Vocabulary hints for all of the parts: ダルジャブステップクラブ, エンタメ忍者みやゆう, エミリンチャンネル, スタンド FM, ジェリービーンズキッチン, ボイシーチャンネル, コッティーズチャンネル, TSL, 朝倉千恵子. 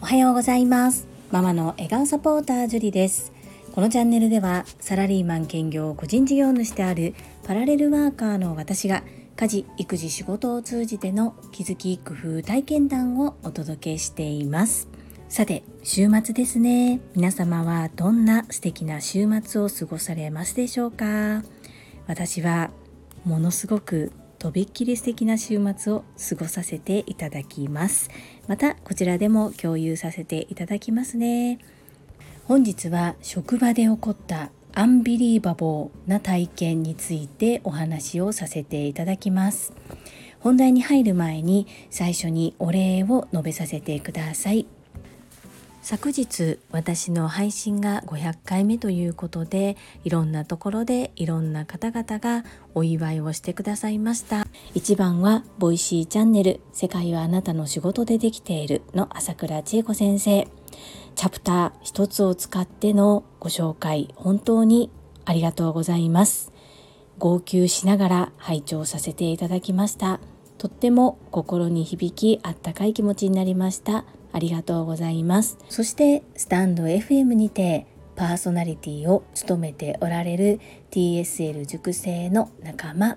おはようございます。ママの笑顔サポータージュリです。このチャンネルではサラリーマン兼業個人事業主であるパラレルワーカーの私が家事・育児・仕事を通じての気づき・工夫・体験談をお届けしています。さて、週末ですね。皆様はどんな素敵な週末を過ごされますでしょうか？私はものすごくとびっきり素敵な週末を過ごさせていただきます。またこちらでも共有させていただきますね。本日は職場で起こったアンビリーバボーな体験についてお話をさせていただきます。本題に入る前に最初にお礼を述べさせてください。昨日、私の配信が500回目ということで、いろんなところでいろんな方々がお祝いをしてくださいました。一番はボイシーチャンネル、世界はあなたの仕事でできているの朝倉千恵子先生、チャプター一つを使ってのご紹介、本当にありがとうございます。号泣しながら拝聴させていただきました。とっても心に響き、あったかい気持ちになりました。ありがとうございます。そしてスタンド FM にてパーソナリティを務めておられる TSL 塾生の仲間、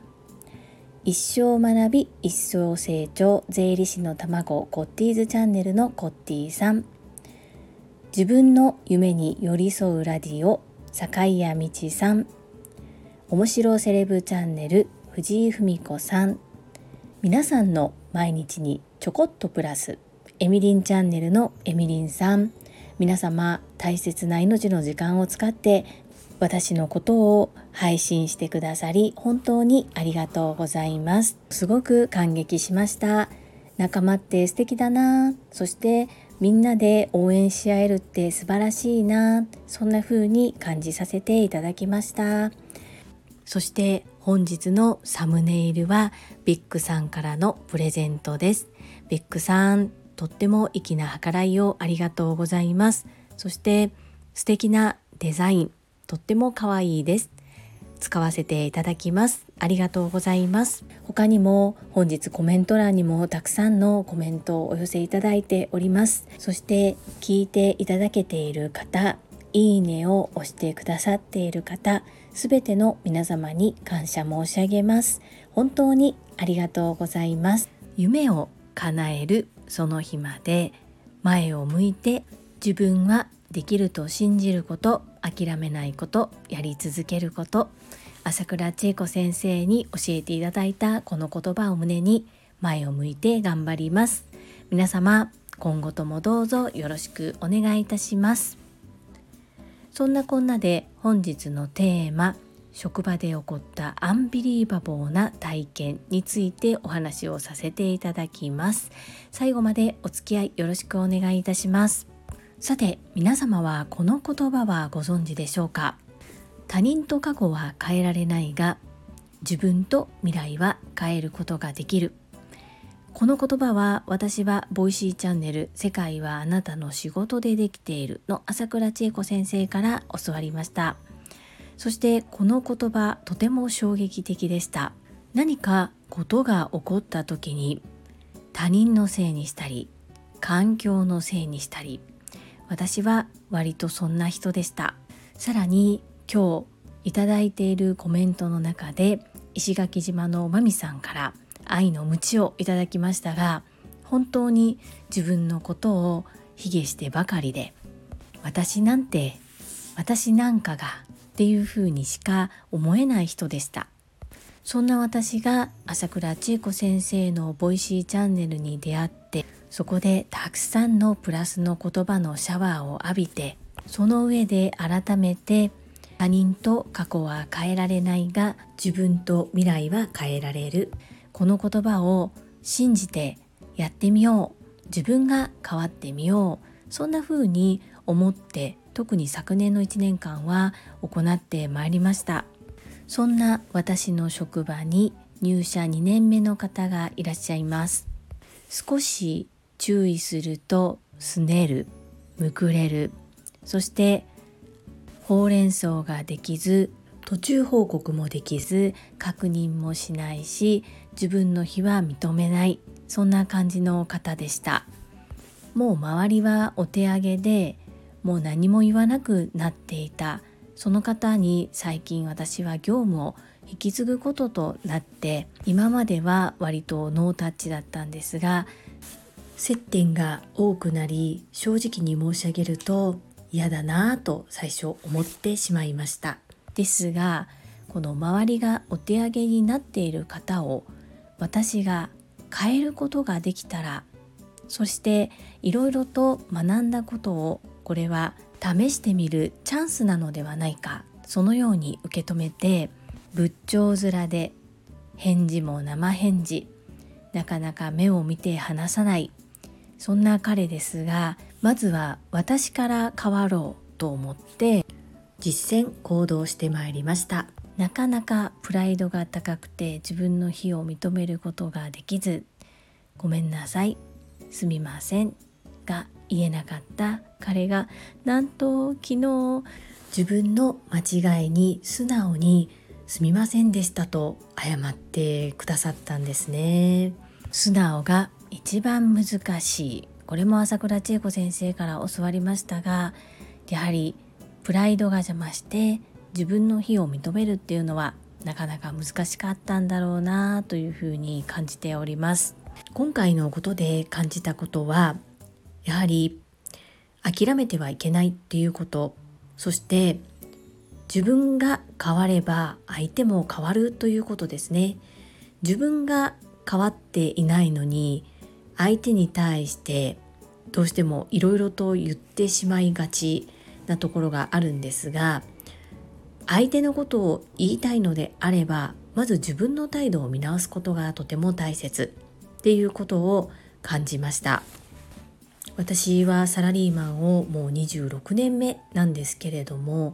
一生学び一生成長、税理士の卵、コッティーズチャンネルのコッティーさん、自分の夢に寄り添うラジオ、坂井谷道さん、面白セレブチャンネル、藤井文子さん、皆さんの毎日にちょこっとプラス、エミリンチャンネルのエミリンさん、皆様大切な命の時間を使って私のことを配信してくださり、本当にありがとうございます。すごく感激しました。仲間って素敵だな、そしてみんなで応援し合えるって素晴らしいな、そんな風に感じさせていただきました。そして本日のサムネイルはビッグさんからのプレゼントです。ビッグさん、とっても粋な計らいをありがとうございます。そして素敵なデザイン、とっても可愛いです。使わせていただきます。ありがとうございます。他にも本日コメント欄にもたくさんのコメントをお寄せいただいております。そして聞いていただけている方、いいねを押してくださっている方、すべての皆様に感謝申し上げます。本当にありがとうございます。夢を叶えるその日まで前を向いて、自分はできると信じること、諦めないこと、やり続けること、朝倉千恵子先生に教えていただいたこの言葉を胸に前を向いて頑張ります。皆様、今後ともどうぞよろしくお願いいたします。そんなこんなで本日のテーマ、職場で起こったアンビリーバボーな体験についてお話をさせていただきます。最後までお付き合いよろしくお願いいたします。さて、皆様はこの言葉はご存知でしょうか？他人と過去は変えられないが、自分と未来は変えることができる。この言葉は私はボイシーチャンネル、世界はあなたの仕事でできているの朝倉千恵子先生から教わりました。そしてこの言葉、とても衝撃的でした。何かことが起こった時に他人のせいにしたり、環境のせいにしたり、私は割とそんな人でした。さらに今日いただいているコメントの中で、石垣島のまみさんから愛の鞭をいただきましたが、本当に自分のことを卑下してばかりで、私なんて、私なんかがっていうふうにしか思えない人でした。そんな私が朝倉千恵子先生のボイシーチャンネルに出会って、そこでたくさんのプラスの言葉のシャワーを浴びて、その上で改めて、他人と過去は変えられないが、自分と未来は変えられる。この言葉を信じてやってみよう、自分が変わってみよう、そんな風に思って、特に昨年の1年間は行ってまいりました。そんな私の職場に入社2年目の方がいらっしゃいます。少し注意するとすねる、むくれる、そしてほうれん草ができず、途中報告もできず、確認もしないし、自分の非は認めない、そんな感じの方でした。もう周りはお手上げでもう何も言わなくなっていたその方に、最近私は業務を引き継ぐこととなって、今までは割とノータッチだったんですが、接点が多くなり、正直に申し上げると嫌だなぁと最初思ってしまいました。ですが、この周りがお手上げになっている方を私が変えることができたら、そしていろいろと学んだことをこれは試してみるチャンスなのではないか、そのように受け止めて、仏頂面で返事も生返事、なかなか目を見て話さない、そんな彼ですが、まずは私から変わろうと思って実践行動してまいりました。なかなかプライドが高くて自分の非を認めることができず、ごめんなさい、すみませんが言えなかった彼が、なんと昨日自分の間違いに素直にすみませんでしたと謝ってくださったんですね。素直が一番難しい、これも朝倉千恵子先生から教わりましたが、やはりプライドが邪魔して自分の非を認めるっていうのはなかなか難しかったんだろうなというふうに感じております。今回のことで感じたことは、やはり諦めてはいけないっていうこと、そして自分が変われば相手も変わるということですね。自分が変わっていないのに相手に対してどうしてもいろいろと言ってしまいがちなところがあるんですが、相手のことを言いたいのであれば、まず自分の態度を見直すことがとても大切っていうことを感じました。私はサラリーマンをもう26年目なんですけれども、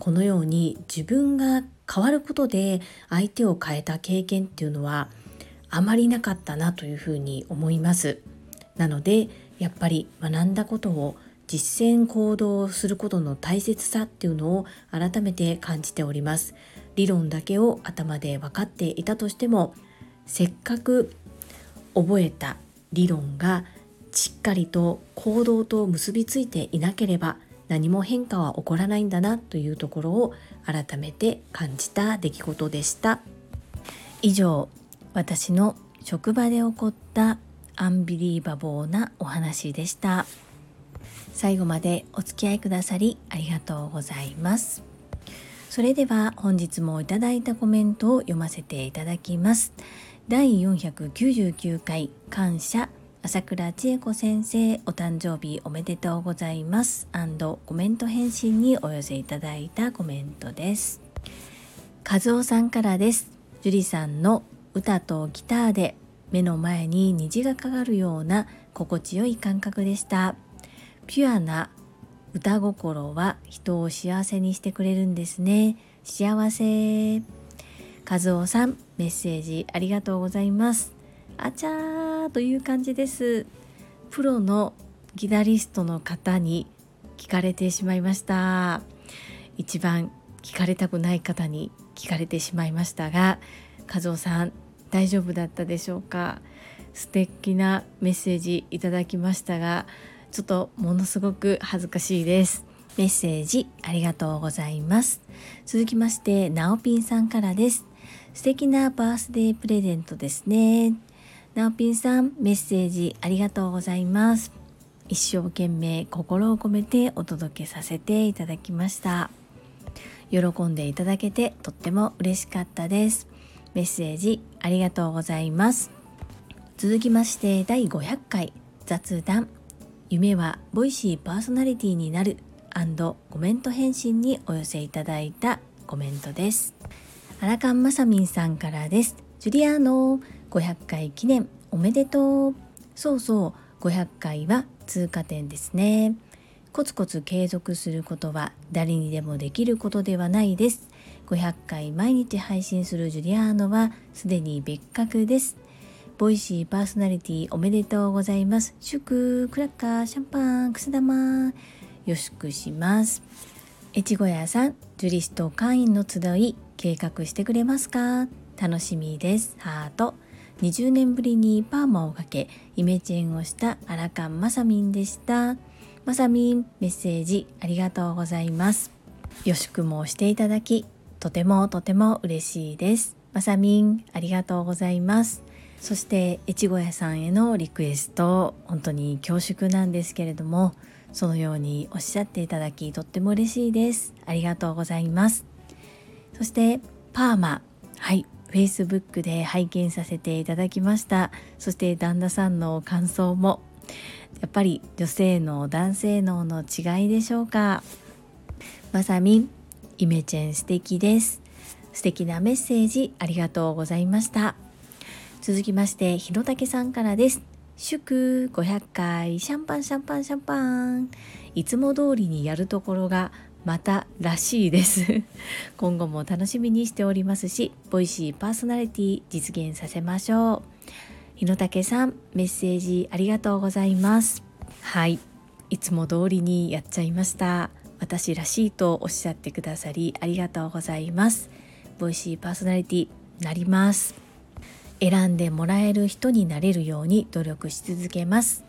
このように自分が変わることで相手を変えた経験っていうのはあまりなかったなというふうに思います。なのでやっぱり学んだことを実践行動することの大切さっていうのを改めて感じております。理論だけを頭で分かっていたとしても、せっかく覚えた理論がしっかりと行動と結びついていなければ何も変化は起こらないんだなというところを改めて感じた出来事でした。以上、私の職場で起こったアンビリーバボーなお話でした。最後までお付き合いくださりありがとうございます。それでは本日もいただいたコメントを読ませていただきます。第499回感謝朝倉千恵子先生、お誕生日おめでとうございます&コメント返信にお寄せいただいたコメントです。和夫さんからです。ジュリさんの歌とギターで目の前に虹がかかるような心地よい感覚でした。ピュアな歌心は人を幸せにしてくれるんですね。幸せ。和夫さん、メッセージありがとうございます。あちゃーという感じです。プロのギタリストの方に聞かれてしまいました。一番聞かれたくない方に聞かれてしまいましたが、和夫さん大丈夫だったでしょうか。素敵なメッセージいただきましたが、ちょっとものすごく恥ずかしいです。メッセージありがとうございます。続きまして、なおぴんさんからです。素敵なバースデープレゼントですね。なおぴんさん、メッセージありがとうございます。一生懸命心を込めてお届けさせていただきました。喜んでいただけてとっても嬉しかったです。メッセージありがとうございます。続きまして、第500回雑談、夢はボイシーパーソナリティになる&コメント返信にお寄せいただいたコメントです。あらかんまさみんさんからです。ジュリアーノ500回記念おめでとう。そうそう、500回は通過点ですね。コツコツ継続することは誰にでもできることではないです。500回毎日配信するジュリアーノはすでに別格です。ボイシーパーソナリティおめでとうございます。祝クラッカーシャンパンくす玉よしくします。越後屋さん、ジュリスト会員の集い計画してくれますか。楽しみです。ハート。20年ぶりにパーマをかけイメチェンをしたアラカンまさみんでした。まさみん、メッセージありがとうございます。予祝もしていただきとてもとても嬉しいです。まさみん、ありがとうございます。そして越後屋さんへのリクエスト、本当に恐縮なんですけれども、そのようにおっしゃっていただきとっても嬉しいです。ありがとうございます。そしてパーマ、はい、Facebook で拝見させていただきました。そして旦那さんの感想も、やっぱり女性脳男性脳の違いでしょうか。まさみん、イメチェン素敵です。素敵なメッセージありがとうございました。続きましてひろたけさんからです。祝500回シャンパンシャンパンシャンパン、いつも通りにやるところがまたらしいです今後も楽しみにしておりますし、ボイシーパーソナリティ実現させましょう。日野武さん、メッセージありがとうございます。はい、いつも通りにやっちゃいました。私らしいとおっしゃってくださりありがとうございます。ボイシーパーソナリティなります。選んでもらえる人になれるように努力し続けます。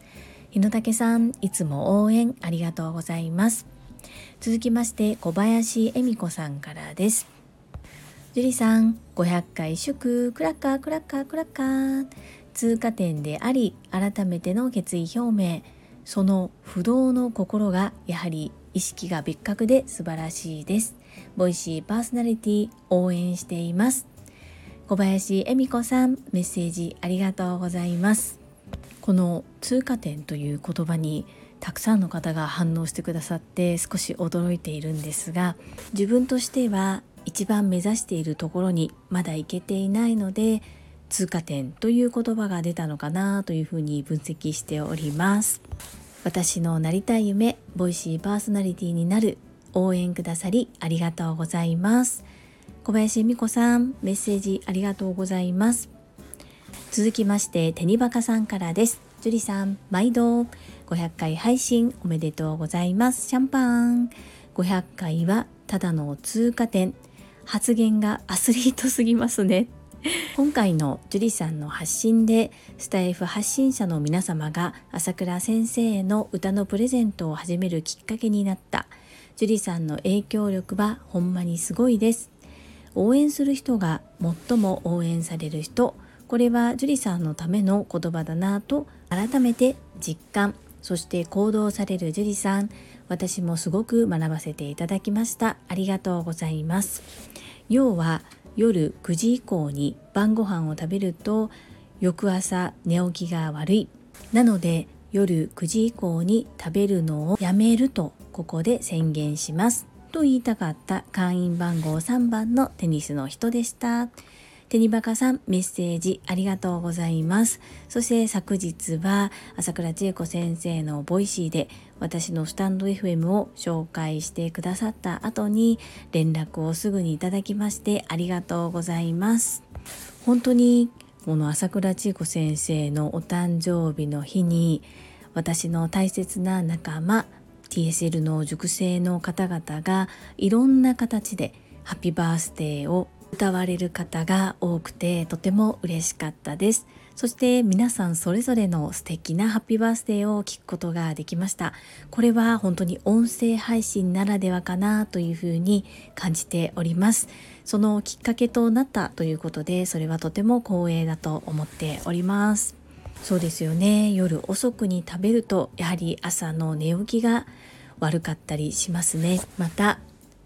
日野武さん、いつも応援ありがとうございます。続きまして小林恵美子さんからです。ジュリさん、500回祝クラッカークラッカークラッカー、通過点であり改めての決意表明、その不動の心がやはり意識が別格で素晴らしいです。ボイシーパーソナリティ応援しています。小林恵美子さん、メッセージありがとうございます。この通過点という言葉にたくさんの方が反応してくださって、少し驚いているんですが、自分としては一番目指しているところにまだ行けていないので、通過点という言葉が出たのかなというふうに分析しております。私のなりたい夢、ボイシーパーソナリティになる、応援くださりありがとうございます。小林美子さん、メッセージありがとうございます。続きましてテニバカさんからです。ジュリさん、毎度500回配信おめでとうございます。シャンパン。500回はただの通過点、発言がアスリートすぎますね今回のジュリさんの発信で、スタイフ発信者の皆様が朝倉先生への歌のプレゼントを始めるきっかけになった。ジュリさんの影響力はほんまにすごいです。応援する人が最も応援される人、これはジュリさんのための言葉だなと改めて実感、そして行動されるジュリさん、私もすごく学ばせていただきました。ありがとうございます。要は夜9時以降に晩ご飯を食べると翌朝寝起きが悪い、なので夜9時以降に食べるのをやめるとここで宣言しますと言いたかった、会員番号3番のテニスの人でした。テニバカさん、メッセージありがとうございます。そして昨日は朝倉千恵子先生のボイシーで私のスタンド FM を紹介してくださった後に連絡をすぐにいただきましてありがとうございます。本当にこの朝倉千恵子先生のお誕生日の日に、私の大切な仲間 TSL の塾生の方々がいろんな形でハッピーバースデーを歌われる方が多くて、とても嬉しかったです。そして皆さんそれぞれの素敵なハッピーバースデーを聞くことができました。これは本当に音声配信ならではかなというふうに感じております。そのきっかけとなったということで、それはとても光栄だと思っております。そうですよね、夜遅くに食べるとやはり朝の寝起きが悪かったりしますね。また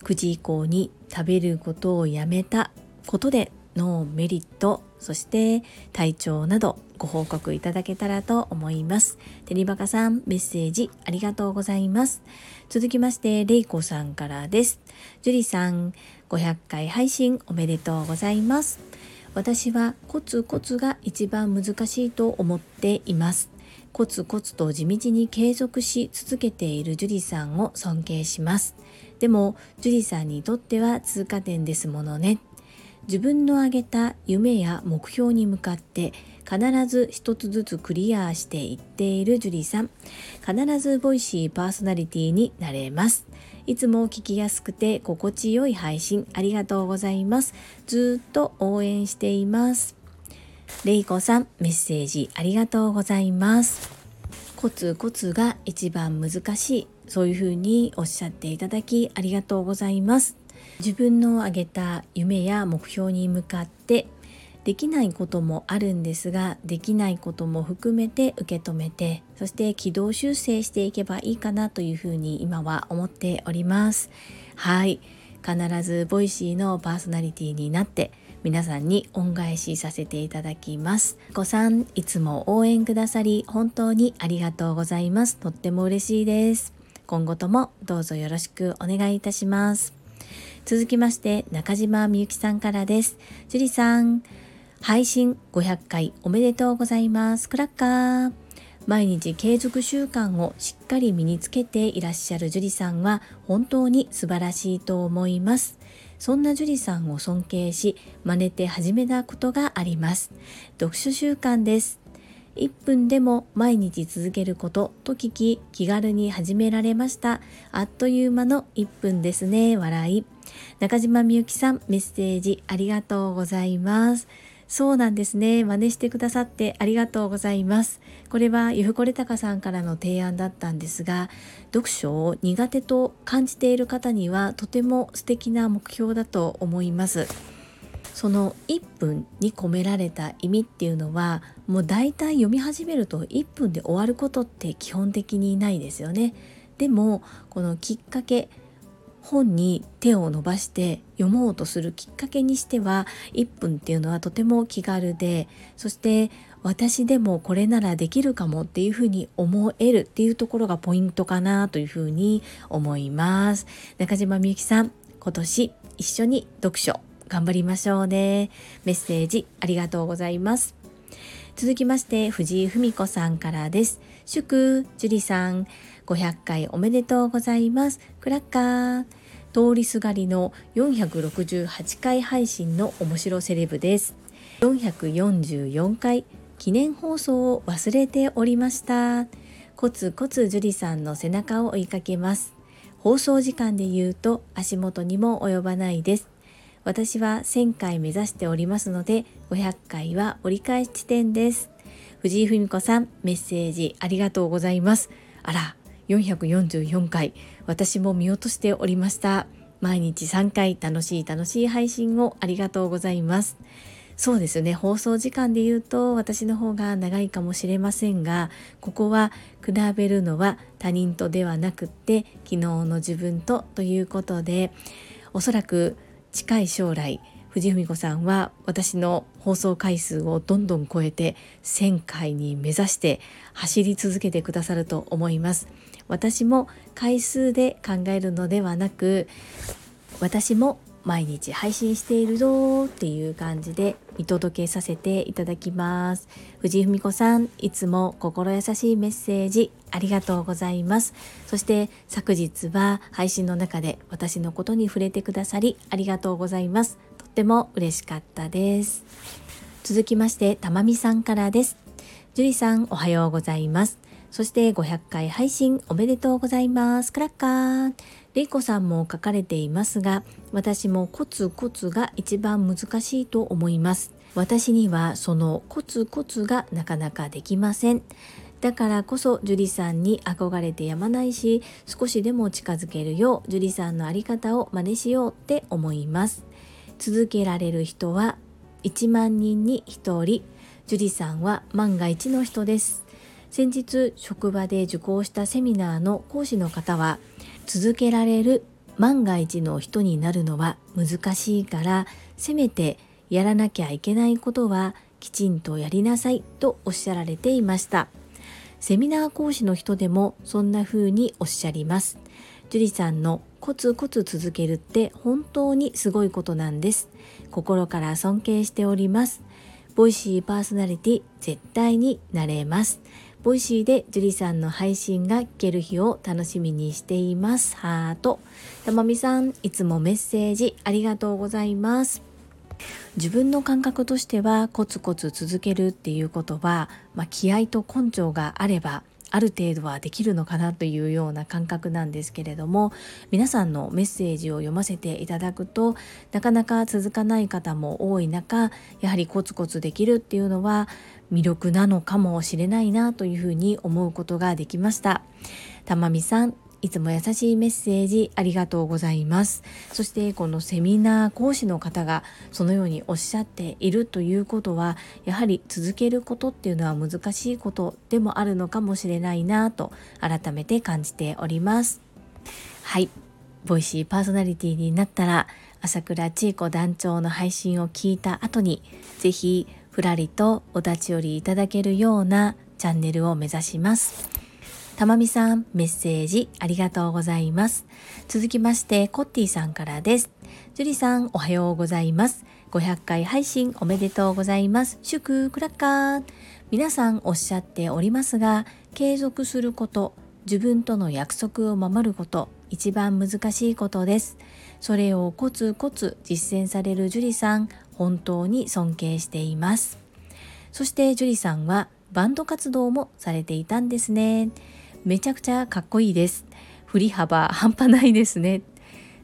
9時以降に食べることをやめたことでのメリット、そして体調などご報告いただけたらと思います。テニバカさん、メッセージありがとうございます。続きましてレイコさんからです。ジュリさん、500回配信おめでとうございます。私はコツコツが一番難しいと思っています。コツコツと地道に継続し続けているジュリさんを尊敬します。でもジュリさんにとっては通過点ですものね。自分の挙げた夢や目標に向かって必ず一つずつクリアしていっているジュリさん、必ずボイシーパーソナリティになれます。いつも聞きやすくて心地よい配信ありがとうございます。ずっと応援しています。れいこさん、メッセージありがとうございます。コツコツが一番難しい、そういうふうにおっしゃっていただきありがとうございます。自分の挙げた夢や目標に向かってできないこともあるんですが、できないことも含めて受け止めて、そして軌道修正していけばいいかなというふうに今は思っております。はい、必ずボイシーのパーソナリティになって皆さんに恩返しさせていただきます。ごさん、いつも応援くださり本当にありがとうございます。とっても嬉しいです。今後ともどうぞよろしくお願いいたします。続きまして中島みゆきさんからです。ジュリさん、配信500回おめでとうございます。クラッカー。毎日継続習慣をしっかり身につけていらっしゃるジュリさんは本当に素晴らしいと思います。そんなジュリさんを尊敬し、真似て始めたことがあります。読書習慣です。1分でも毎日続けることと聞き、気軽に始められました。あっという間の1分ですね、笑い。中島みゆきさん、メッセージありがとうございます。そうなんですね、真似してくださってありがとうございます。これはゆふこれたかさんからの提案だったんですが、読書を苦手と感じている方にはとても素敵な目標だと思います。その1分に込められた意味っていうのは、もうだいたい読み始めると1分で終わることって基本的にないですよね。でもこのきっかけ、本に手を伸ばして読もうとするきっかけにしては1分っていうのはとても気軽で、そして私でもこれならできるかもっていうふうに思えるっていうところがポイントかなというふうに思います。中島みゆきさん、今年一緒に読書頑張りましょうね。メッセージありがとうございます。続きまして藤井文子さんからです。祝樹里さん、500回おめでとうございます。クラッカー。通りすがりの468回配信の面白セレブです。444回記念放送を忘れておりました。コツコツ樹里さんの背中を追いかけます。放送時間で言うと足元にも及ばないです。私は1000回目指しておりますので、500回は折り返し地点です。藤井文子さん、メッセージありがとうございます。あら、444回、私も見落としておりました。毎日3回楽しい配信をありがとうございます。そうですね、放送時間で言うと私の方が長いかもしれませんが、ここは比べるのは他人とではなくって昨日の自分ということで、おそらく近い将来藤文子さんは私の放送回数をどんどん超えて1000回に目指して走り続けてくださると思います。私も回数で考えるのではなく、私も毎日配信しているぞっていう感じで見届けさせていただきます。藤文子さん、いつも心優しいメッセージありがとうございます。そして昨日は配信の中で私のことに触れてくださりありがとうございます。とっても嬉しかったです。続きましてたまみさんからです。ジュリさん、おはようございます。そして500回配信おめでとうございます。クラッカー。れいこさんも書かれていますが、私もコツコツが一番難しいと思います。私にはそのコツコツがなかなかできません。だからこそジュリさんに憧れてやまないし、少しでも近づけるようジュリさんのあり方を真似しようって思います。続けられる人は1万人に1人、ジュリさんは万が一の人です。先日職場で受講したセミナーの講師の方は、続けられる万が一の人になるのは難しいから、せめてやらなきゃいけないことはきちんとやりなさいとおっしゃられていました。セミナー講師の人でもそんな風におっしゃります。ジュリさんのコツコツ続けるって本当にすごいことなんです。心から尊敬しております。ボイシーパーソナリティ絶対になれます。ボイシーでジュリさんの配信が聞ける日を楽しみにしています。ハート。たまみさん、いつもメッセージありがとうございます。自分の感覚としてはコツコツ続けるっていうことは、気合と根性があればある程度はできるのかなというような感覚なんですけれども、皆さんのメッセージを読ませていただくとなかなか続かない方も多い中、やはりコツコツできるっていうのは魅力なのかもしれないなというふうに思うことができました。たまみさん、いつも優しいメッセージありがとうございます。そしてこのセミナー講師の方がそのようにおっしゃっているということは、やはり続けることっていうのは難しいことでもあるのかもしれないなと改めて感じております。はい、ボイシーパーソナリティになったら朝倉千恵子団長の配信を聞いた後にぜひふらりとお立ち寄りいただけるようなチャンネルを目指します。たまみさん、メッセージありがとうございます。続きましてコッティさんからです。ジュリさん、おはようございます。500回配信おめでとうございます。祝クラッカー。皆さんおっしゃっておりますが、継続すること、自分との約束を守ること、一番難しいことです。それをコツコツ実践されるジュリさん、本当に尊敬しています。そしてジュリさんはバンド活動もされていたんですね。めちゃくちゃかっこいいです。振り幅半端ないですね。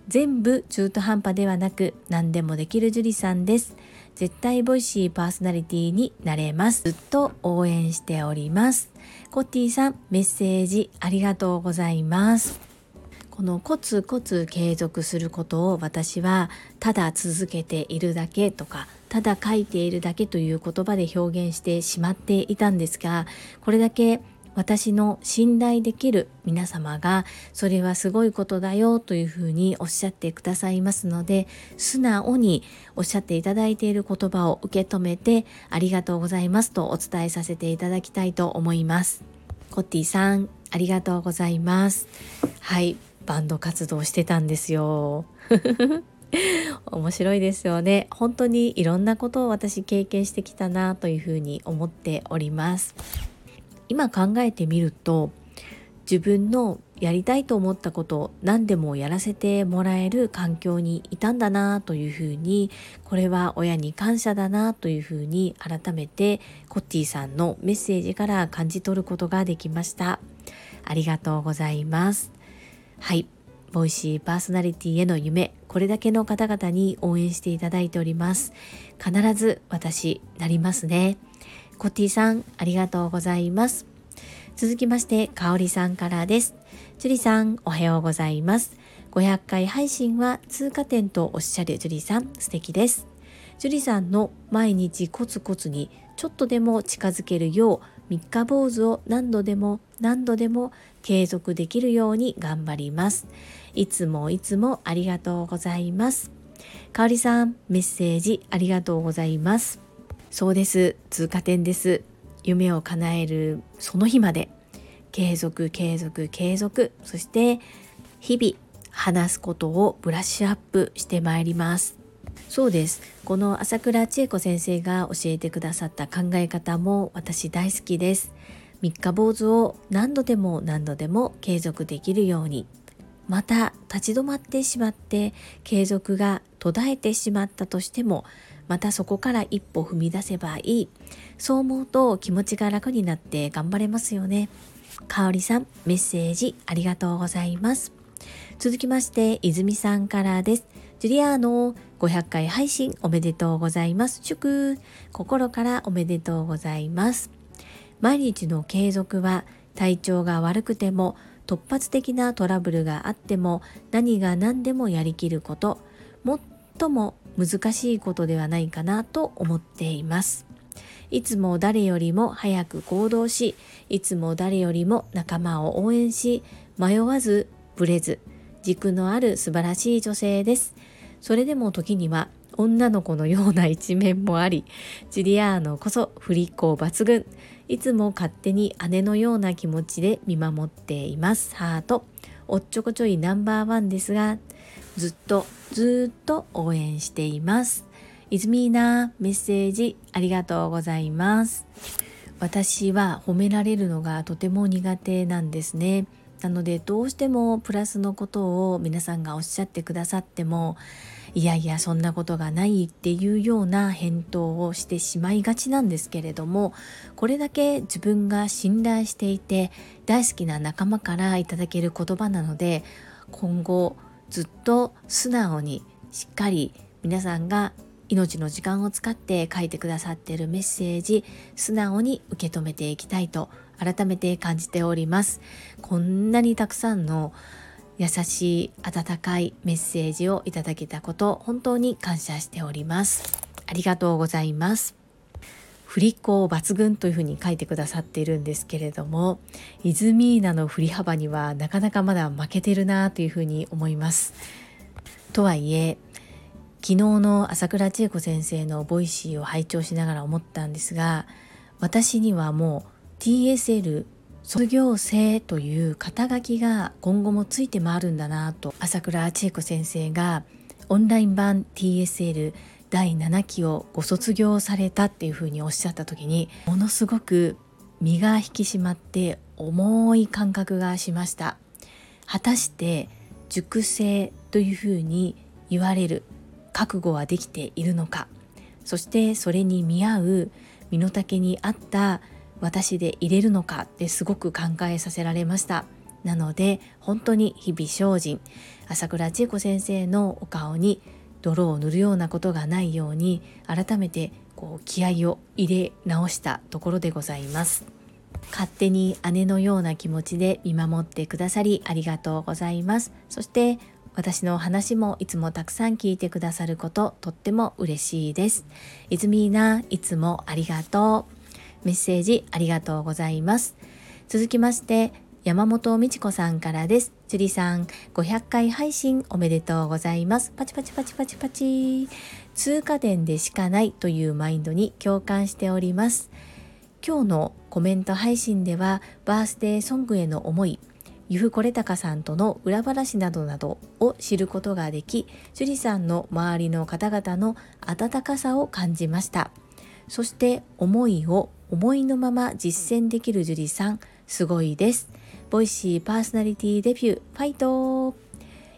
全部中途半端ではなく何でもできるジュリさんです。絶対ボイシーパーソナリティになれます。ずっと応援しております。コッティさん、メッセージありがとうございます。このコツコツ継続することを私はただ続けているだけとかただ書いているだけという言葉で表現してしまっていたんですが、これだけ私の信頼できる皆様がそれはすごいことだよというふうにおっしゃってくださいますので、素直におっしゃっていただいている言葉を受け止めてありがとうございますとお伝えさせていただきたいと思います。コッティさん、ありがとうございます。はい、バンド活動してたんですよ面白いですよね。本当にいろんなことを私経験してきたなというふうに思っております。今考えてみると、自分のやりたいと思ったことを何でもやらせてもらえる環境にいたんだなというふうに、これは親に感謝だなというふうに改めてコッティさんのメッセージから感じ取ることができました。ありがとうございます。はい、ボイシーパーソナリティへの夢、これだけの方々に応援していただいております。必ず私なりますね。コッティさん、ありがとうございます。続きましてかおりさんからです。ジュリさん、おはようございます。500回配信は通過点とおっしゃるジュリさん、素敵です。ジュリさんの毎日コツコツにちょっとでも近づけるよう三日坊主を何度でも継続できるように頑張ります。いつもありがとうございます。かおりさん、メッセージありがとうございます。そうです。通過点です。夢を叶えるその日まで継続、そして日々話すことをブラッシュアップしてまいります。そうです。この朝倉千恵子先生が教えてくださった考え方も私大好きです。三日坊主を何度でも継続できるように。また立ち止まってしまって継続が途絶えてしまったとしても、またそこから一歩踏み出せばいい。そう思うと気持ちが楽になって頑張れますよね。かおりさん、メッセージありがとうございます。続きまして泉さんからです。ジュリアーノ、500回配信おめでとうございます。祝、心からおめでとうございます。毎日の継続は体調が悪くても突発的なトラブルがあっても何が何でもやりきること、最も難しいことではないかなと思っています。いつも誰よりも早く行動し、いつも誰よりも仲間を応援し、迷わずブレず軸のある素晴らしい女性です。それでも時には女の子のような一面もあり、ジュリアーノこそ振り子抜群、いつも勝手に姉のような気持ちで見守っています。ハート、おっちょこちょいナンバー1ですが、ずっと応援しています。イズミーナ、メッセージありがとうございます。私は褒められるのがとても苦手なんですね。なのでどうしてもプラスのことを皆さんがおっしゃってくださっても、いやいやそんなことがないっていうような返答をしてしまいがちなんですけれども、これだけ自分が信頼していて大好きな仲間からいただける言葉なので、今後ずっと素直にしっかり皆さんが命の時間を使って書いてくださっているメッセージ、素直に受け止めていきたいと改めて感じております。こんなにたくさんの優しい温かいメッセージをいただけたこと、本当に感謝しております。ありがとうございます。振り子抜群というふうに書いてくださっているんですけれども、イズミーナの振り幅にはなかなかまだ負けてるなというふうに思います。とはいえ昨日の朝倉千恵子先生のボイシーを拝聴しながら思ったんですが、私にはもう TSL 卒業生という肩書きが今後もついて回るんだなと、朝倉千恵子先生がオンライン版 TSL 第7期をご卒業されたっていうふうにおっしゃった時に、ものすごく身が引き締まって重い感覚がしました。果たして塾生というふうに言われる覚悟はできているのか、そしてそれに見合う身の丈に合った私でいれるのかってすごく考えさせられました。なので本当に日々精進、朝倉千恵子先生のお顔に泥を塗るようなことがないように改めてこう気合を入れ直したところでございます。勝手に姉のような気持ちで見守ってくださりありがとうございます。そして私の話もいつもたくさん聞いてくださること、とっても嬉しいです。イズミーナ、いつもありがとう。メッセージありがとうございます。続きまして山本美智子さんからです。樹里さん、500回配信おめでとうございます。パチパチパチパチパチ。通過点でしかないというマインドに共感しております。今日のコメント配信ではバースデーソングへの思い、由布これたかさんとの裏話などなどを知ることができ、樹里さんの周りの方々の温かさを感じました。そして思いを思いのまま実践できる樹里さん、すごいです。ボイシーパーソナリティデビュー、ファイト。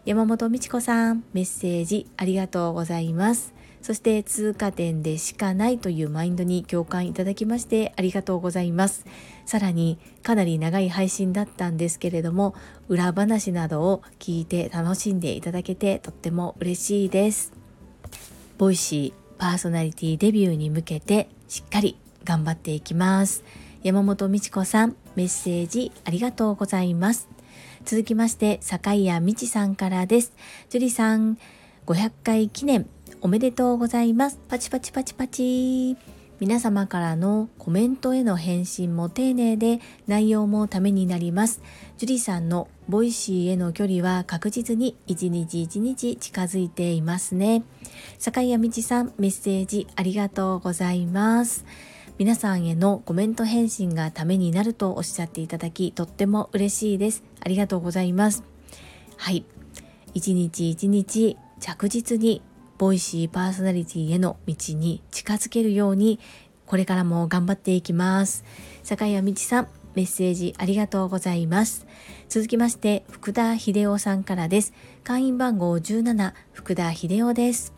山本美智子さん、メッセージありがとうございます。そして通過点でしかないというマインドに共感いただきましてありがとうございます。さらにかなり長い配信だったんですけれども、裏話などを聞いて楽しんでいただけてとっても嬉しいです。ボイシーパーソナリティデビューに向けてしっかり頑張っていきます。山本美智子さん、メッセージありがとうございます。続きまして坂井谷美智さんからです。樹里さん、500回記念おめでとうございます。パチパチパチパチ。皆様からのコメントへの返信も丁寧で内容もためになります。樹里さんのボイシーへの距離は確実に一日一日近づいていますね。坂井谷美智さん、メッセージありがとうございます。皆さんへのコメント返信がためになるとおっしゃっていただき、とっても嬉しいです。ありがとうございます。はい、一日一日着実にボイシーパーソナリティへの道に近づけるようにこれからも頑張っていきます。坂井谷美智さん、メッセージありがとうございます。続きまして福田秀夫さんからです。会員番号17、福田秀夫です。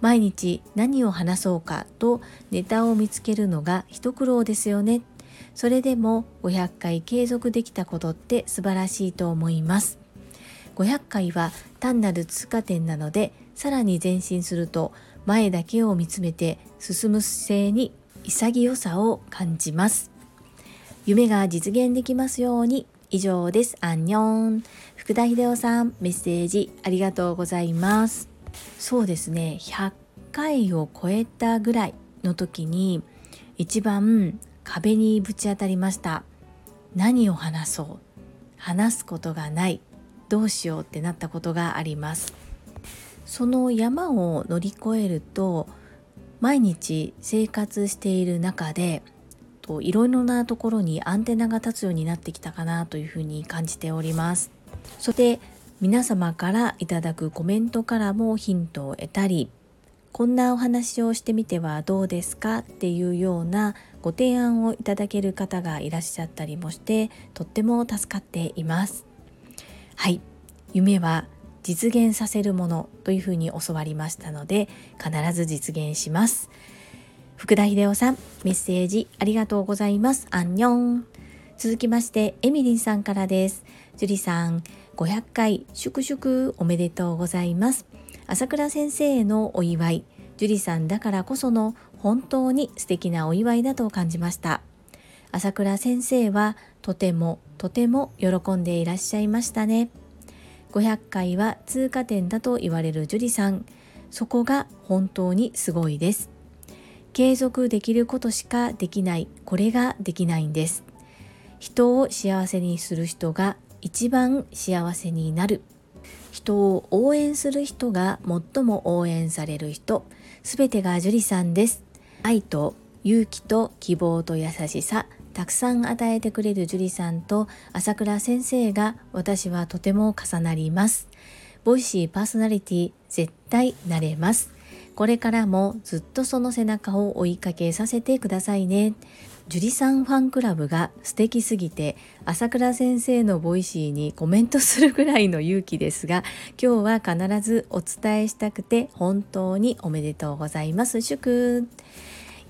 毎日何を話そうかとネタを見つけるのが一苦労ですよね。それでも500回継続できたことって素晴らしいと思います。500回は単なる通過点なので、さらに前進すると前だけを見つめて進む姿勢に潔さを感じます。夢が実現できますように。以上です。アンニョン。福田秀夫さん、メッセージありがとうございます。そうですね、100回を超えたぐらいの時に一番壁にぶち当たりました。何を話そう、話すことがない、どうしようってなったことがあります。その山を乗り越えると、毎日生活している中でいろいろなところにアンテナが立つようになってきたかなというふうに感じております。そして皆様からいただくコメントからもヒントを得たり、こんなお話をしてみてはどうですかっていうようなご提案をいただける方がいらっしゃったりもして、とっても助かっています。はい、夢は実現させるものというふうに教わりましたので、必ず実現します。福田秀夫さん、メッセージありがとうございます。アンニョン。続きましてエミリンさんからです。ジュリさん、500回祝々おめでとうございます。朝倉先生へのお祝い、ジュリさんだからこその本当に素敵なお祝いだと感じました。朝倉先生はとてもとても喜んでいらっしゃいましたね。500回は通過点だと言われるジュリさん、そこが本当にすごいです。継続できることしかできない、これができないんです。人を幸せにする人が一番幸せになる。人を応援する人が最も応援される人、すべてがジュリさんです。愛と勇気と希望と優しさ、たくさん与えてくれるジュリさんと朝倉先生が私はとても重なります。ボイシーパーソナリティ絶対なれます。これからもずっとその背中を追いかけさせてくださいね。ジュリさんファンクラブが素敵すぎて朝倉先生のボイシーにコメントするぐらいの勇気ですが、今日は必ずお伝えしたくて本当におめでとうございます。祝。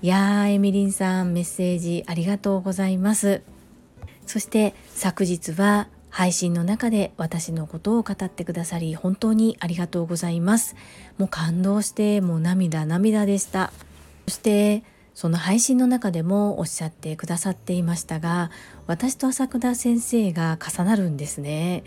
いやー、エミリンさん、メッセージありがとうございます。そして昨日は配信の中で私のことを語ってくださり本当にありがとうございます。もう感動して、もう涙でした。そしてその配信の中でもおっしゃってくださっていましたが、私と朝倉先生が重なるんですね。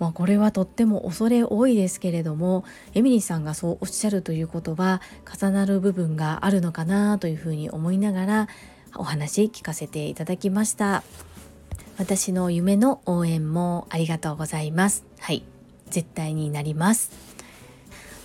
まあ、これはとっても恐れ多いですけれども、エミリーさんがそうおっしゃるということは重なる部分があるのかなというふうに思いながらお話聞かせていただきました。私の夢の応援もありがとうございます。はい、絶対になります。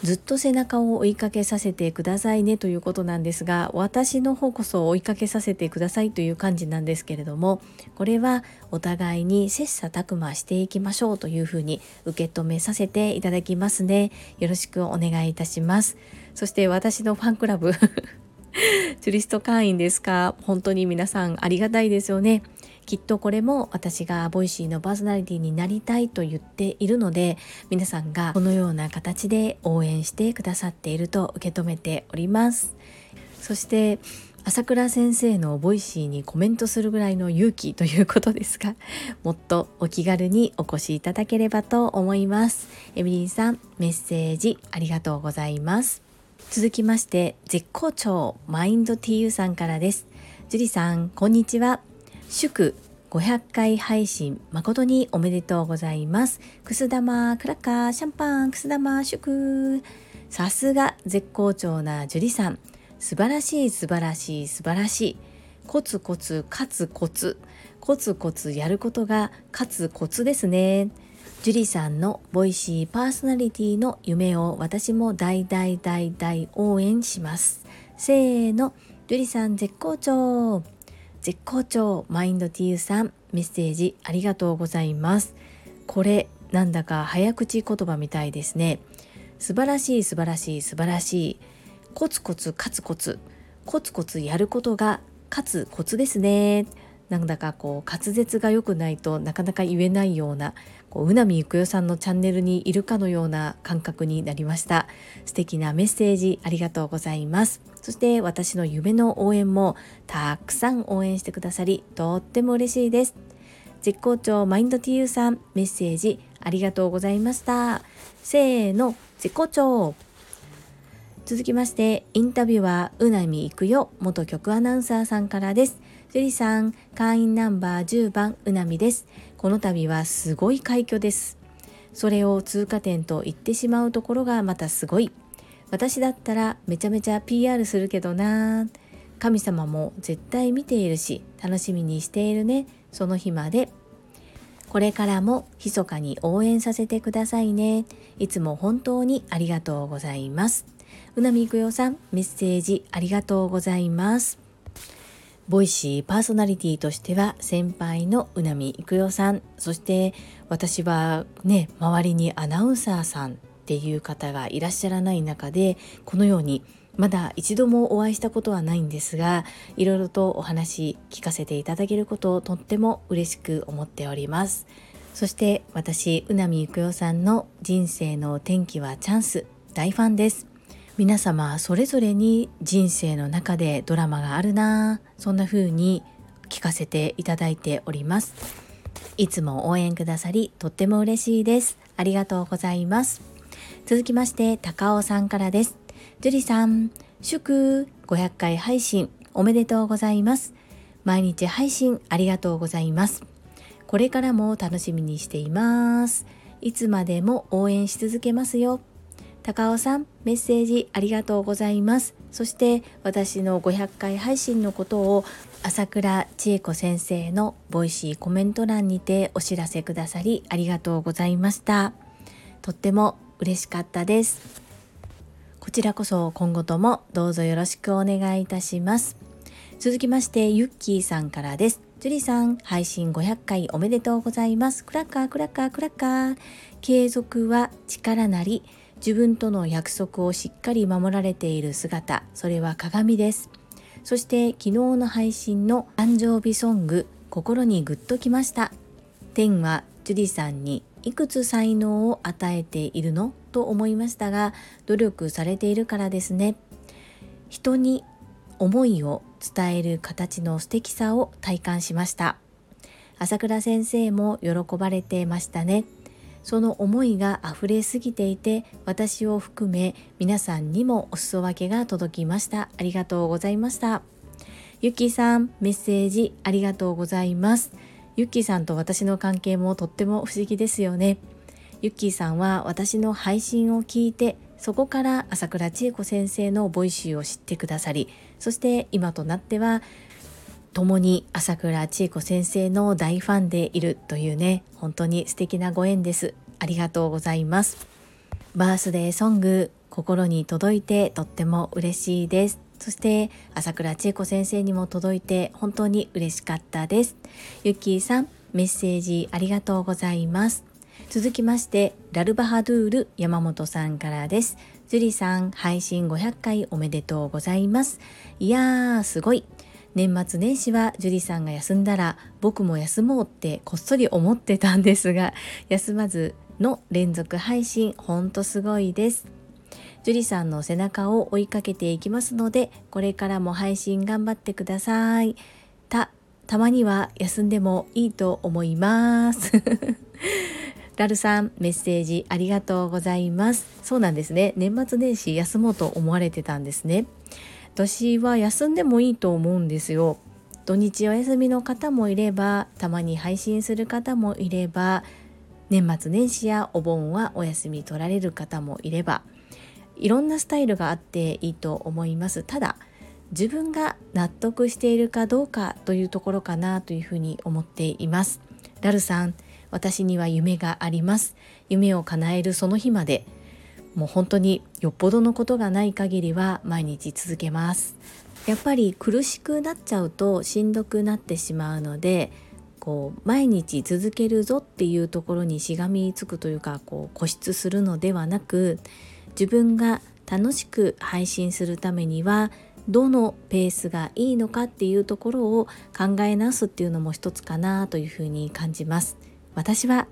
ずっと背中を追いかけさせてくださいねということなんですが、私の方こそ追いかけさせてくださいという感じなんですけれども、これはお互いに切磋琢磨していきましょうというふうに受け止めさせていただきますね。よろしくお願いいたします。そして私のファンクラブジュリスト会員ですか、本当に皆さんありがたいですよね。きっとこれも私がボイシーのパーソナリティになりたいと言っているので、皆さんがこのような形で応援してくださっていると受け止めております。そして朝倉先生のボイシーにコメントするぐらいの勇気ということですが、もっとお気軽にお越しいただければと思います。エミリンさん、メッセージありがとうございます。続きまして絶好調マインド TU さんからです。ジュリさん、こんにちは。祝500回配信誠におめでとうございます。くす玉クラッカーシャンパン、くす玉祝。さすが絶好調なジュリさん、素晴らしい素晴らしい素晴らしい。コツコツカツコツコツコツやることがカツコツですね。ジュリさんのボイシーパーソナリティの夢を私も大応援します。せーの、ジュリさん絶好調。絶好調マインド TU さん、メッセージありがとうございます。これなんだか早口言葉みたいですね。素晴らしい素晴らしい素晴らしい。コツコツカツコツコツコツやることがカツコツですね。なんだかこう滑舌が良くないとなかなか言えないような、こう宇波育代さんのチャンネルにいるかのような感覚になりました。素敵なメッセージありがとうございます。そして私の夢の応援もたくさん応援してくださりとっても嬉しいです。絶好調マインド TU さん、メッセージありがとうございました。せーの、絶好調。続きましてインタビュアー宇波育代元局アナウンサーさんからです。ジュリさん、会員ナンバー10番うなみです。この度はすごい快挙です。それを通過点と言ってしまうところがまたすごい。私だったらめちゃめちゃ PR するけどな。神様も絶対見ているし楽しみにしているね。その日までこれからも密かに応援させてくださいね。いつも本当にありがとうございます。うなみいくよさん、メッセージありがとうございます。ボイシーパーソナリティとしては先輩のうなみいくよさん、そして私はね、周りにアナウンサーさんっていう方がいらっしゃらない中で、このようにまだ一度もお会いしたことはないんですが、いろいろとお話聞かせていただけることをとっても嬉しく思っております。そして私、宇波幸代さんの人生の転機はチャンス、大ファンです。皆様それぞれに人生の中でドラマがあるな、そんな風に聞かせていただいております。いつも応援くださりとっても嬉しいです。ありがとうございます。続きまして高尾さんからです。ジュリさん、祝500回配信おめでとうございます。毎日配信ありがとうございます。これからも楽しみにしています。いつまでも応援し続けますよ。高尾さん、メッセージありがとうございます。そして私の500回配信のことを朝倉千恵子先生のボイシーコメント欄にてお知らせくださりありがとうございました。とっても嬉しかったです。こちらこそ今後ともどうぞよろしくお願いいたします。続きましてユッキーさんからです。ジュリさん、配信500回おめでとうございます。クラッカークラッカークラッカー。継続は力なり、自分との約束をしっかり守られている姿、それは鏡です。そして昨日の配信の誕生日ソング、心にグッときました。天はジュリさんにいくつ才能を与えているのと思いましたが、努力されているからですね。人に思いを伝える形の素敵さを体感しました。朝倉先生も喜ばれてましたね。その思いがあふれすぎていて、私を含め皆さんにもお裾分けが届きました。ありがとうございました。ゆきさん、メッセージありがとうございます。ゆきさんと私の関係もとっても不思議ですよね。ゆきさんは私の配信を聞いて、そこから朝倉千恵子先生のボイシーを知ってくださり、そして今となっては共に朝倉千恵子先生の大ファンでいるというね、本当に素敵なご縁です。ありがとうございます。バースデーソング、心に届いてとっても嬉しいです。そして朝倉千恵子先生にも届いて本当に嬉しかったです。ゆきーさん、メッセージありがとうございます。続きましてラルバハドゥール山本さんからです。ジュリさん、配信500回おめでとうございます。いやー、すごい。年末年始はジュリさんが休んだら僕も休もうってこっそり思ってたんですが、休まずの連続配信ほんとすごいです。ジュリさんの背中を追いかけていきますので、これからも配信頑張ってください。たまには休んでもいいと思いますラルさん、メッセージありがとうございます。そうなんですね、年末年始休もうと思われてたんですね。私は休んでもいいと思うんですよ。土日お休みの方もいれば、たまに配信する方もいれば、年末年始やお盆はお休み取られる方もいれば、いろんなスタイルがあっていいと思います。ただ自分が納得しているかどうかというところかなというふうに思っています。ラルさん、私には夢があります。夢を叶えるその日まで、もう本当によっぽどのことがない限りは毎日続けます。やっぱり苦しくなっちゃうとしんどくなってしまうので、こう毎日続けるぞっていうところにしがみつくというか、こう固執するのではなく、自分が楽しく配信するためにはどのペースがいいのかっていうところを考え直すっていうのも一つかなというふうに感じます。私は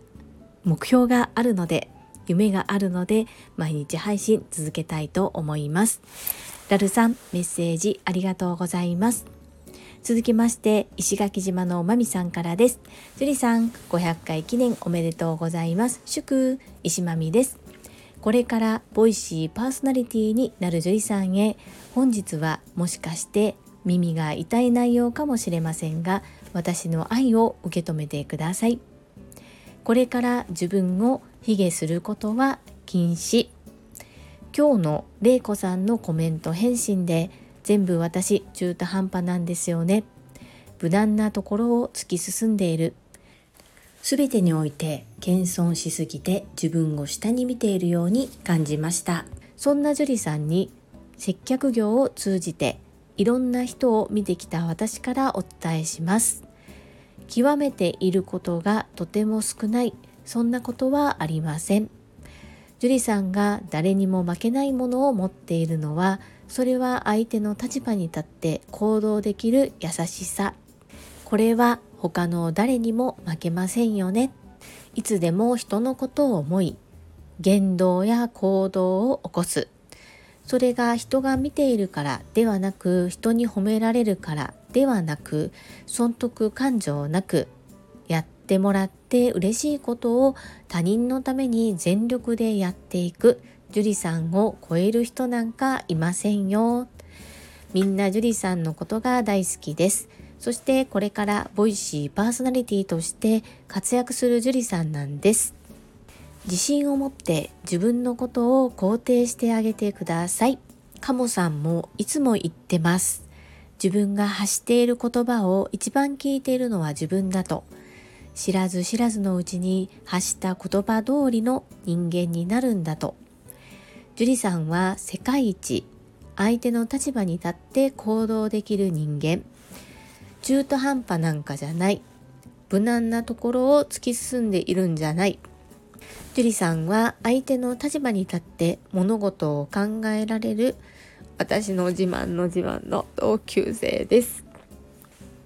目標があるので、夢があるので、毎日配信続けたいと思います。ラルさん、メッセージありがとうございます。続きまして石垣島のまみさんからです。ジュリさん、500回記念おめでとうございます。祝、石まみです。これからボイシーパーソナリティになるジュリさんへ、本日はもしかして耳が痛い内容かもしれませんが、私の愛を受け止めてください。これから自分を卑下することは禁止。今日の玲子さんのコメント返信で、全部私中途半端なんですよね。無難なところを突き進んでいる。すべてにおいて謙遜しすぎて自分を下に見ているように感じました。そんなジュリさんに、接客業を通じていろんな人を見てきた私からお伝えします。極めていることがとても少ない、そんなことはありません。ジュリさんが誰にも負けないものを持っているのは、それは相手の立場に立って行動できる優しさ。これは他の誰にも負けませんよね。いつでも人のことを思い、言動や行動を起こす。それが人が見ているからではなく、人に褒められるからではなく、損得感情なく、やってもらって嬉しいことを他人のために全力でやっていく、ジュリさんを超える人なんかいませんよ。みんなジュリさんのことが大好きです。そしてこれからボイシーパーソナリティとして活躍するジュリさんなんです。自信を持って自分のことを肯定してあげてください。カモさんもいつも言ってます。自分が発している言葉を一番聞いているのは自分だと。知らず知らずのうちに発した言葉通りの人間になるんだと。ジュリさんは世界一、相手の立場に立って行動できる人間。中途半端なんかじゃない。無難なところを突き進んでいるんじゃない。ジュリさんは相手の立場に立って物事を考えられる私の自慢の同級生です。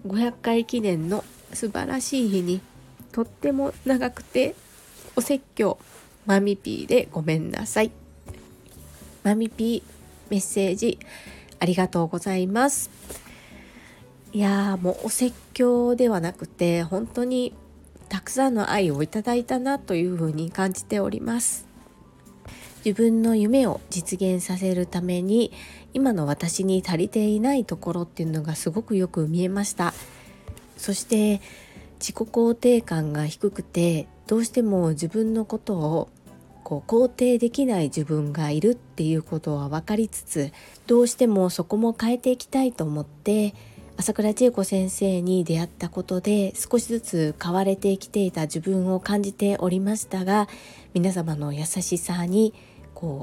500回記念の素晴らしい日にとっても長くてお説教マミピーでごめんなさい。マミピーメッセージありがとうございます。いやもうお説教ではなくて本当にたくさんの愛をいただいたなというふうに感じております。自分の夢を実現させるために今の私に足りていないところっていうのがすごくよく見えました。そして自己肯定感が低くてどうしても自分のことを肯定できない自分がいるっていうことは分かりつつ、どうしてもそこも変えていきたいと思って朝倉千恵子先生に出会ったことで少しずつ変われてきていた自分を感じておりましたが、皆様の優しさに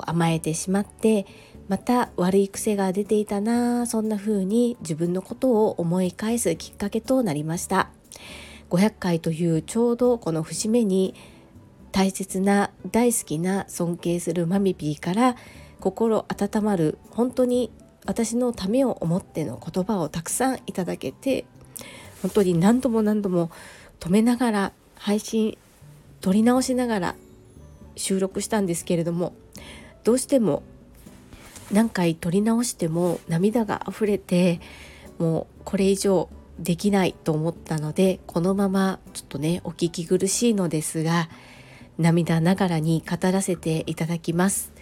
甘えてしまってまた悪い癖が出ていたな、そんな風に自分のことを思い返すきっかけとなりました。500回というちょうどこの節目に大切な大好きな尊敬するマミピーから心温まる本当に私のためを思っての言葉をたくさんいただけて、本当に何度も止めながら配信撮り直しながら収録したんですけれども、どうしても何回撮り直しても涙があふれて、もうこれ以上できないと思ったのでこのままちょっとねお聞き苦しいのですが涙ながらに語らせていただきます。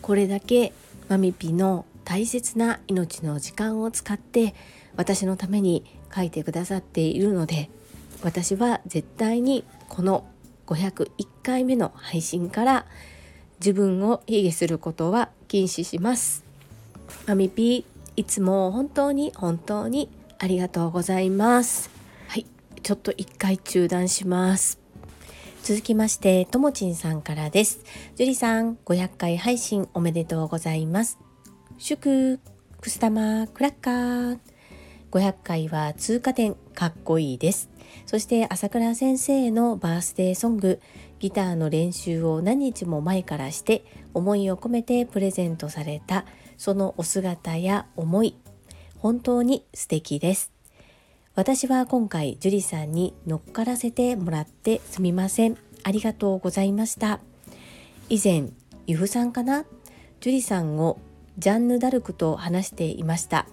これだけマミピの大切な命の時間を使って私のために書いてくださっているので、私は絶対にこの501回目の配信から自分を卑下することは禁止します。マミピーいつも本当にありがとうございます。はい、ちょっと1回中断します。続きましてともちんさんからです。ジュリさん500回配信おめでとうございます。祝くす玉クラッカー。500回は通過点かっこいいです。そして朝倉先生のバースデーソング、ギターの練習を何日も前からして思いを込めてプレゼントされたそのお姿や思い、本当に素敵です。私は今回ジュリさんに乗っからせてもらってすみません。ありがとうございました。以前ゆふさんかな、ジュリさんをジャンヌ・ダルクと話していました。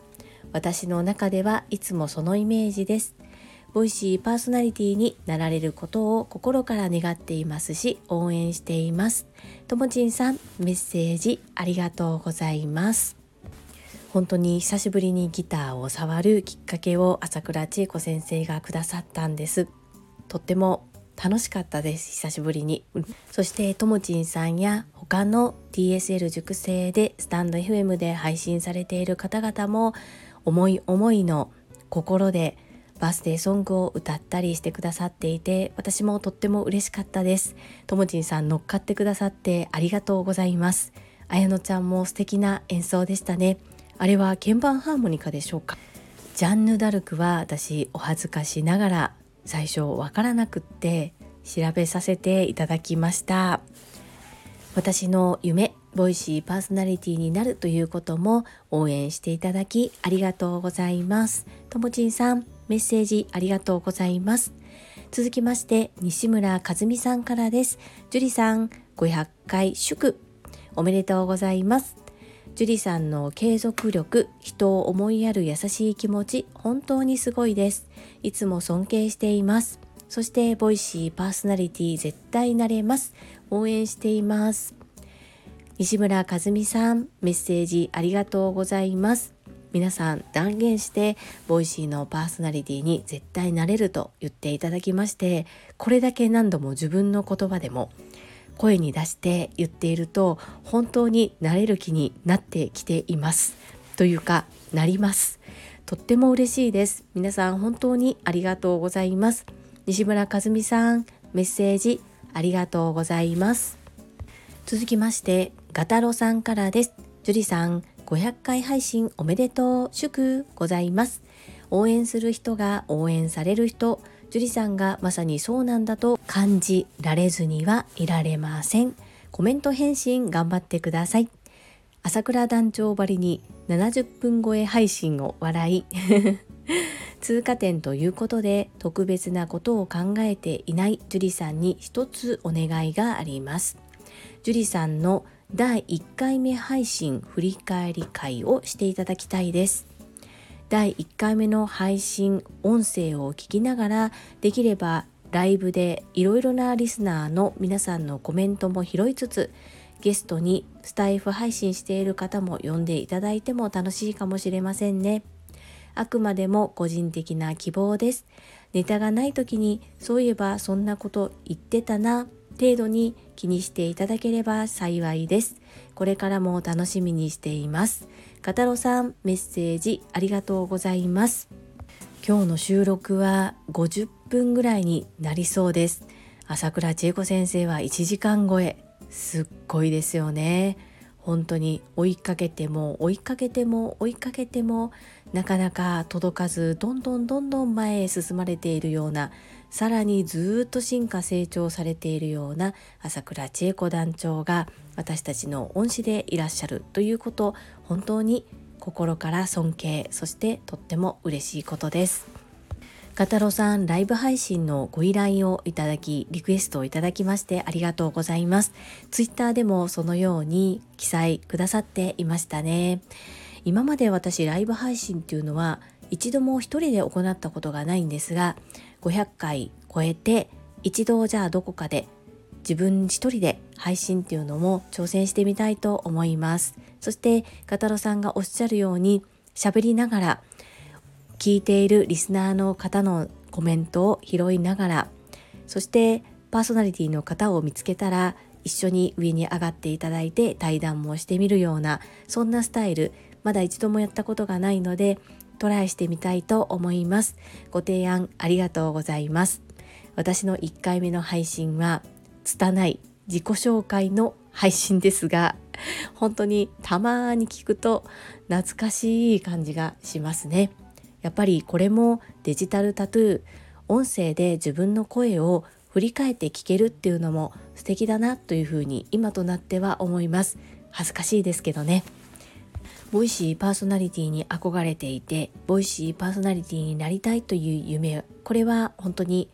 私の中ではいつもそのイメージです。ボイシーパーソナリティになられることを心から願っていますし応援しています。ともちんさんメッセージありがとうございます。本当に久しぶりにギターを触るきっかけを朝倉千恵子先生がくださったんです。とっても楽しかったです、久しぶりに。そしてともちんさんや他の TSL 塾生でスタンド FM で配信されている方々も思いの心でバースデーソングを歌ったりしてくださっていて、私もとっても嬉しかったです。ともちんさん乗っかってくださってありがとうございます。あやのちゃんも素敵な演奏でしたね。あれは鍵盤ハーモニカでしょうか。ジャンヌ・ダルクは私お恥ずかしながら最初わからなくって調べさせていただきました。私の夢ボイシーパーソナリティになるということも応援していただきありがとうございます。ともちんさんメッセージありがとうございます。続きまして西村和美さんからです。ジュリさん500回祝おめでとうございます。ジュリさんの継続力、人を思いやる優しい気持ち、本当にすごいです。いつも尊敬しています。そしてボイシーパーソナリティ絶対なれます。応援しています。西村和美さん、メッセージありがとうございます。皆さん断言してボイシーのパーソナリティに絶対なれると言っていただきまして、これだけ何度も自分の言葉でも声に出して言っていると本当になれる気になってきていますというか、なります。とっても嬉しいです。皆さん本当にありがとうございます。西村和美さん、メッセージありがとうございます。続きましてガタロさんからです。ジュリさん500回配信おめでとう祝ございます。応援する人が応援される人、ジュリさんがまさにそうなんだと感じられずにはいられません。コメント返信頑張ってください。朝倉団長ばりに70分超え配信を笑い通過点ということで特別なことを考えていないジュリさんに一つお願いがあります。ジュリさんの第1回目配信振り返り会をしていただきたいです。第1回目の配信音声を聞きながら、できればライブでいろいろなリスナーの皆さんのコメントも拾いつつ、ゲストにスタイフ配信している方も呼んでいただいても楽しいかもしれませんね。あくまでも個人的な希望です。ネタがない時にそういえばそんなこと言ってたな程度に気にしていただければ幸いです。これからも楽しみにしています。カタロさん、メッセージありがとうございます。今日の収録は50分ぐらいになりそうです。朝倉千恵子先生は1時間超え、すっごいですよね。本当に追いかけても追いかけても追いかけてもなかなか届かず、どんどんどんどん前へ進まれているような、さらにずっと進化成長されているような朝倉千恵子団長が私たちの恩師でいらっしゃるということ、本当に心から尊敬、そしてとっても嬉しいことです。ガタロさん、ライブ配信のご依頼をいただき、リクエストをいただきましてありがとうございます。ツイッターでもそのように記載くださっていましたね。今まで私ライブ配信っていうのは一度も一人で行ったことがないんですが、500回超えて一度じゃあどこかで自分一人で配信っていうのも挑戦してみたいと思います。そしてガタロさんがおっしゃるように、喋りながら聞いているリスナーの方のコメントを拾いながら、そしてパーソナリティの方を見つけたら一緒に上に上がっていただいて対談もしてみるような、そんなスタイル、まだ一度もやったことがないのでトライしてみたいと思います。ご提案ありがとうございます。私の1回目の配信は拙い自己紹介の配信ですが、本当にたまに聞くと懐かしい感じがしますね。やっぱりこれもデジタルタトゥー、音声で自分の声を振り返って聞けるっていうのも素敵だなというふうに今となっては思います。恥ずかしいですけどね。ボイシーパーソナリティに憧れていて、ボイシーパーソナリティになりたいという夢、これは本当に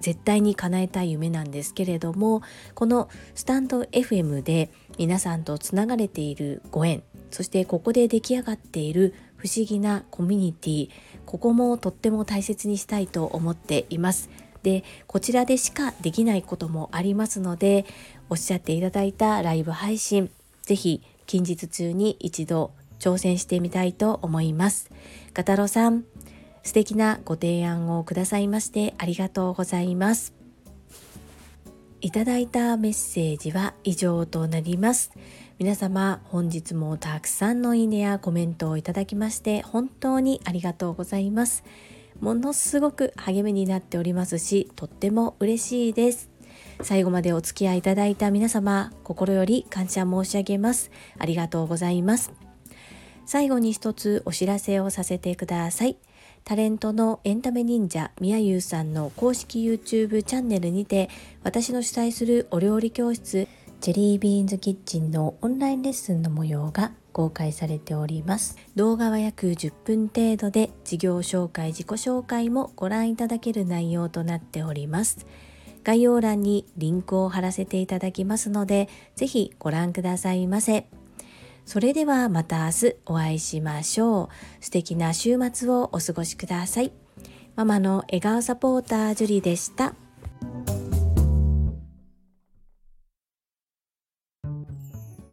絶対に叶えたい夢なんですけれども、このスタンド FM で皆さんとつながれているご縁、そしてここで出来上がっている不思議なコミュニティ、ここもとっても大切にしたいと思っています。で、こちらでしかできないこともありますので、おっしゃっていただいたライブ配信、ぜひ近日中に一度挑戦してみたいと思います。ガタロさん、素敵なご提案をくださいましてありがとうございます。いただいたメッセージは以上となります。皆様本日もたくさんのいいねやコメントをいただきまして本当にありがとうございます。ものすごく励みになっておりますし、とっても嬉しいです。最後までお付き合いいただいた皆様、心より感謝申し上げます。ありがとうございます。最後に一つお知らせをさせてください。タレントのエンタメ忍者みやゆうさんの公式 YouTube チャンネルにて、私の主催するお料理教室ジェリービーンズキッチンのオンラインレッスンの模様が公開されております。動画は約10分程度で、事業紹介、自己紹介もご覧いただける内容となっております。概要欄にリンクを貼らせていただきますので、ぜひご覧くださいませ。それではまた明日お会いしましょう。素敵な週末をお過ごしください。ママの笑顔サポータージュリでした。